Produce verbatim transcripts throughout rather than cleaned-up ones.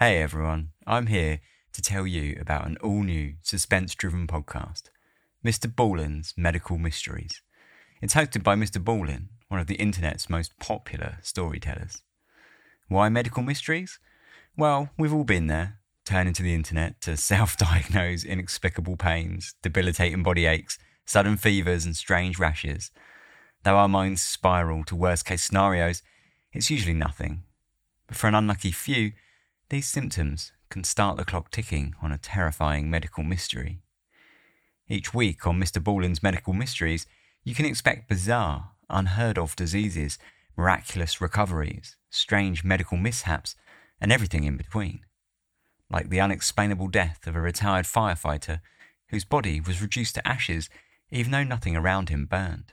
Hey everyone, I'm here to tell you about an all-new, suspense-driven podcast, Mister Ballin's Medical Mysteries. It's hosted by Mister Ballin, one of the internet's most popular storytellers. Why medical mysteries? Well, we've all been there, turning to the internet to self-diagnose inexplicable pains, debilitating body aches, sudden fevers and strange rashes. Though our minds spiral to worst-case scenarios, it's usually nothing. But for an unlucky few, these symptoms can start the clock ticking on a terrifying medical mystery. Each week on Mister Ballin's Medical Mysteries, you can expect bizarre, unheard-of diseases, miraculous recoveries, strange medical mishaps, and everything in between. Like the unexplainable death of a retired firefighter whose body was reduced to ashes even though nothing around him burned.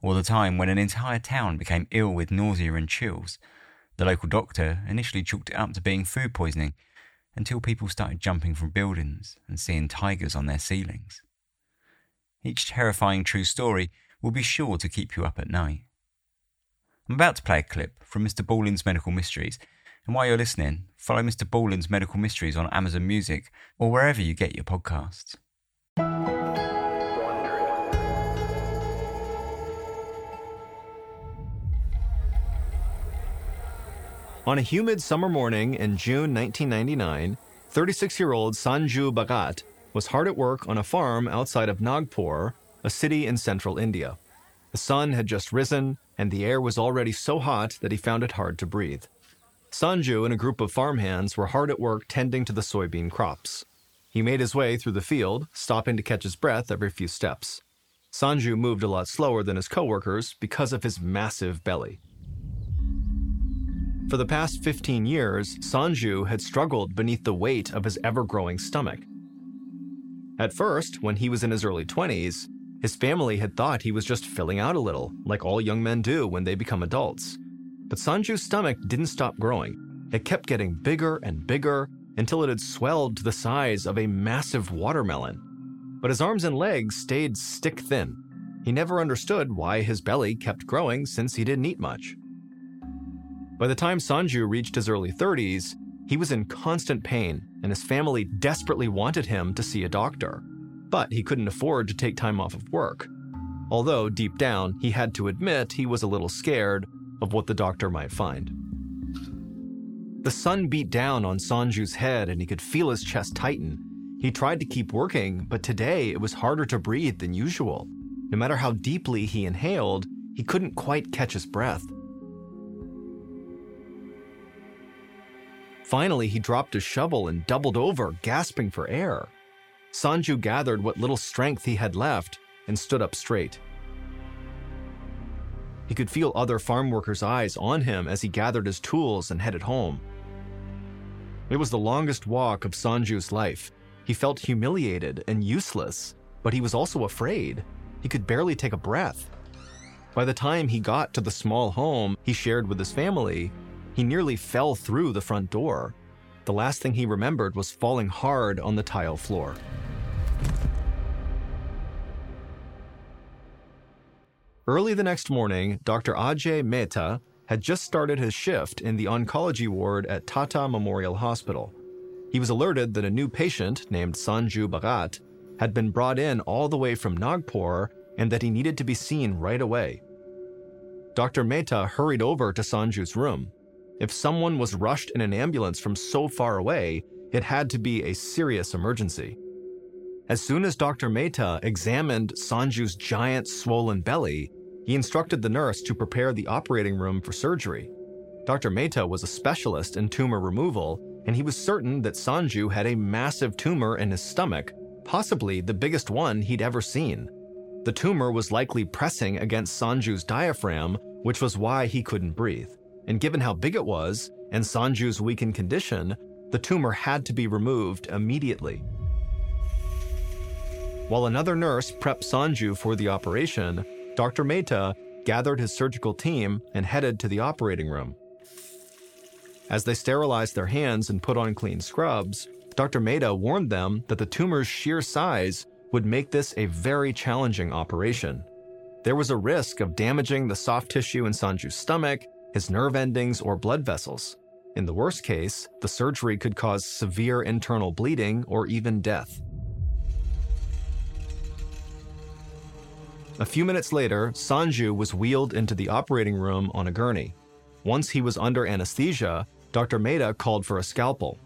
Or the time when an entire town became ill with nausea and chills. The local doctor initially chalked it up to being food poisoning until people started jumping from buildings and seeing tigers on their ceilings. Each terrifying true story will be sure to keep you up at night. I'm about to play a clip from Mister Ballin's Medical Mysteries, and while you're listening, follow Mister Ballin's Medical Mysteries on Amazon Music or wherever you get your podcasts. On a humid summer morning in June nineteen ninety-nine, thirty-six-year-old Sanju Bhagat was hard at work on a farm outside of Nagpur, a city in central India. The sun had just risen, and the air was already so hot that he found it hard to breathe. Sanju and a group of farmhands were hard at work tending to the soybean crops. He made his way through the field, stopping to catch his breath every few steps. Sanju moved a lot slower than his co-workers because of his massive belly. For the past fifteen years, Sanju had struggled beneath the weight of his ever-growing stomach. At first, when he was in his early twenties, his family had thought he was just filling out a little, like all young men do when they become adults. But Sanju's stomach didn't stop growing. It kept getting bigger and bigger until it had swelled to the size of a massive watermelon. But his arms and legs stayed stick-thin. He never understood why his belly kept growing since he didn't eat much. By the time Sanju reached his early thirties, he was in constant pain, and his family desperately wanted him to see a doctor. But he couldn't afford to take time off of work. Although, deep down, he had to admit he was a little scared of what the doctor might find. The sun beat down on Sanju's head, and he could feel his chest tighten. He tried to keep working, but today it was harder to breathe than usual. No matter how deeply he inhaled, he couldn't quite catch his breath. Finally, he dropped his shovel and doubled over, gasping for air. Sanju gathered what little strength he had left and stood up straight. He could feel other farm workers' eyes on him as he gathered his tools and headed home. It was the longest walk of Sanju's life. He felt humiliated and useless, but he was also afraid. He could barely take a breath. By the time he got to the small home he shared with his family, he nearly fell through the front door. The last thing he remembered was falling hard on the tile floor. Early the next morning, Doctor Ajay Mehta had just started his shift in the oncology ward at Tata Memorial Hospital. He was alerted that a new patient named Sanju Bhagat had been brought in all the way from Nagpur and that he needed to be seen right away. Doctor Mehta hurried over to Sanju's room. If someone was rushed in an ambulance from so far away, it had to be a serious emergency. As soon as Doctor Mehta examined Sanju's giant, swollen belly, he instructed the nurse to prepare the operating room for surgery. Doctor Mehta was a specialist in tumor removal, and he was certain that Sanju had a massive tumor in his stomach, possibly the biggest one he'd ever seen. The tumor was likely pressing against Sanju's diaphragm, which was why he couldn't breathe. And given how big it was, and Sanju's weakened condition, the tumor had to be removed immediately. While another nurse prepped Sanju for the operation, Doctor Mehta gathered his surgical team and headed to the operating room. As they sterilized their hands and put on clean scrubs, Doctor Mehta warned them that the tumor's sheer size would make this a very challenging operation. There was a risk of damaging the soft tissue in Sanju's stomach, his nerve endings, or blood vessels. In the worst case, the surgery could cause severe internal bleeding or even death. A few minutes later, Sanju was wheeled into the operating room on a gurney. Once he was under anesthesia, Doctor Maeda called for a scalpel.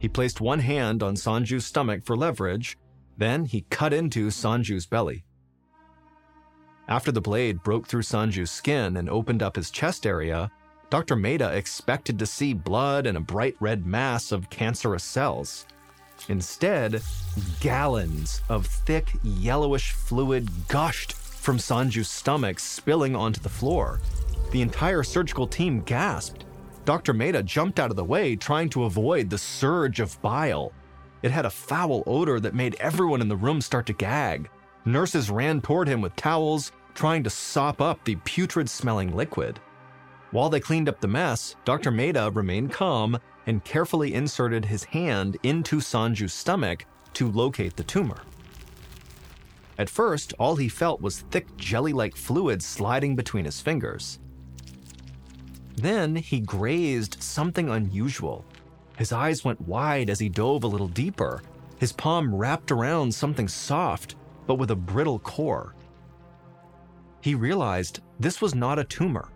He placed one hand on Sanju's stomach for leverage, then he cut into Sanju's belly. After the blade broke through Sanju's skin and opened up his chest area, Doctor Maeda expected to see blood and a bright red mass of cancerous cells. Instead, gallons of thick, yellowish fluid gushed from Sanju's stomach, spilling onto the floor. The entire surgical team gasped. Doctor Maeda jumped out of the way, trying to avoid the surge of bile. It had a foul odor that made everyone in the room start to gag. Nurses ran toward him with towels, trying to sop up the putrid-smelling liquid. While they cleaned up the mess, Doctor Maeda remained calm and carefully inserted his hand into Sanju's stomach to locate the tumor. At first, all he felt was thick jelly-like fluid sliding between his fingers. Then he grazed something unusual. His eyes went wide as he dove a little deeper. His palm wrapped around something soft, but with a brittle core. He realized this was not a tumor.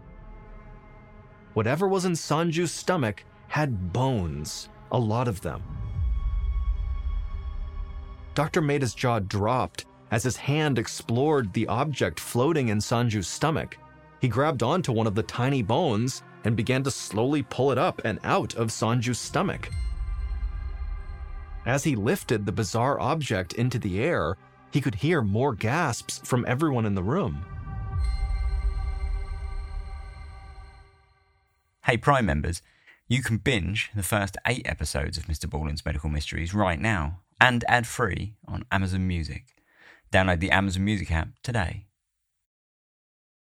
Whatever was in Sanju's stomach had bones, a lot of them. Doctor Maeda's jaw dropped as his hand explored the object floating in Sanju's stomach. He grabbed onto one of the tiny bones and began to slowly pull it up and out of Sanju's stomach. As he lifted the bizarre object into the air, he could hear more gasps from everyone in the room. Hey Prime members, you can binge the first eight episodes of Mister Ballin's Medical Mysteries right now and ad-free on Amazon Music. Download the Amazon Music app today.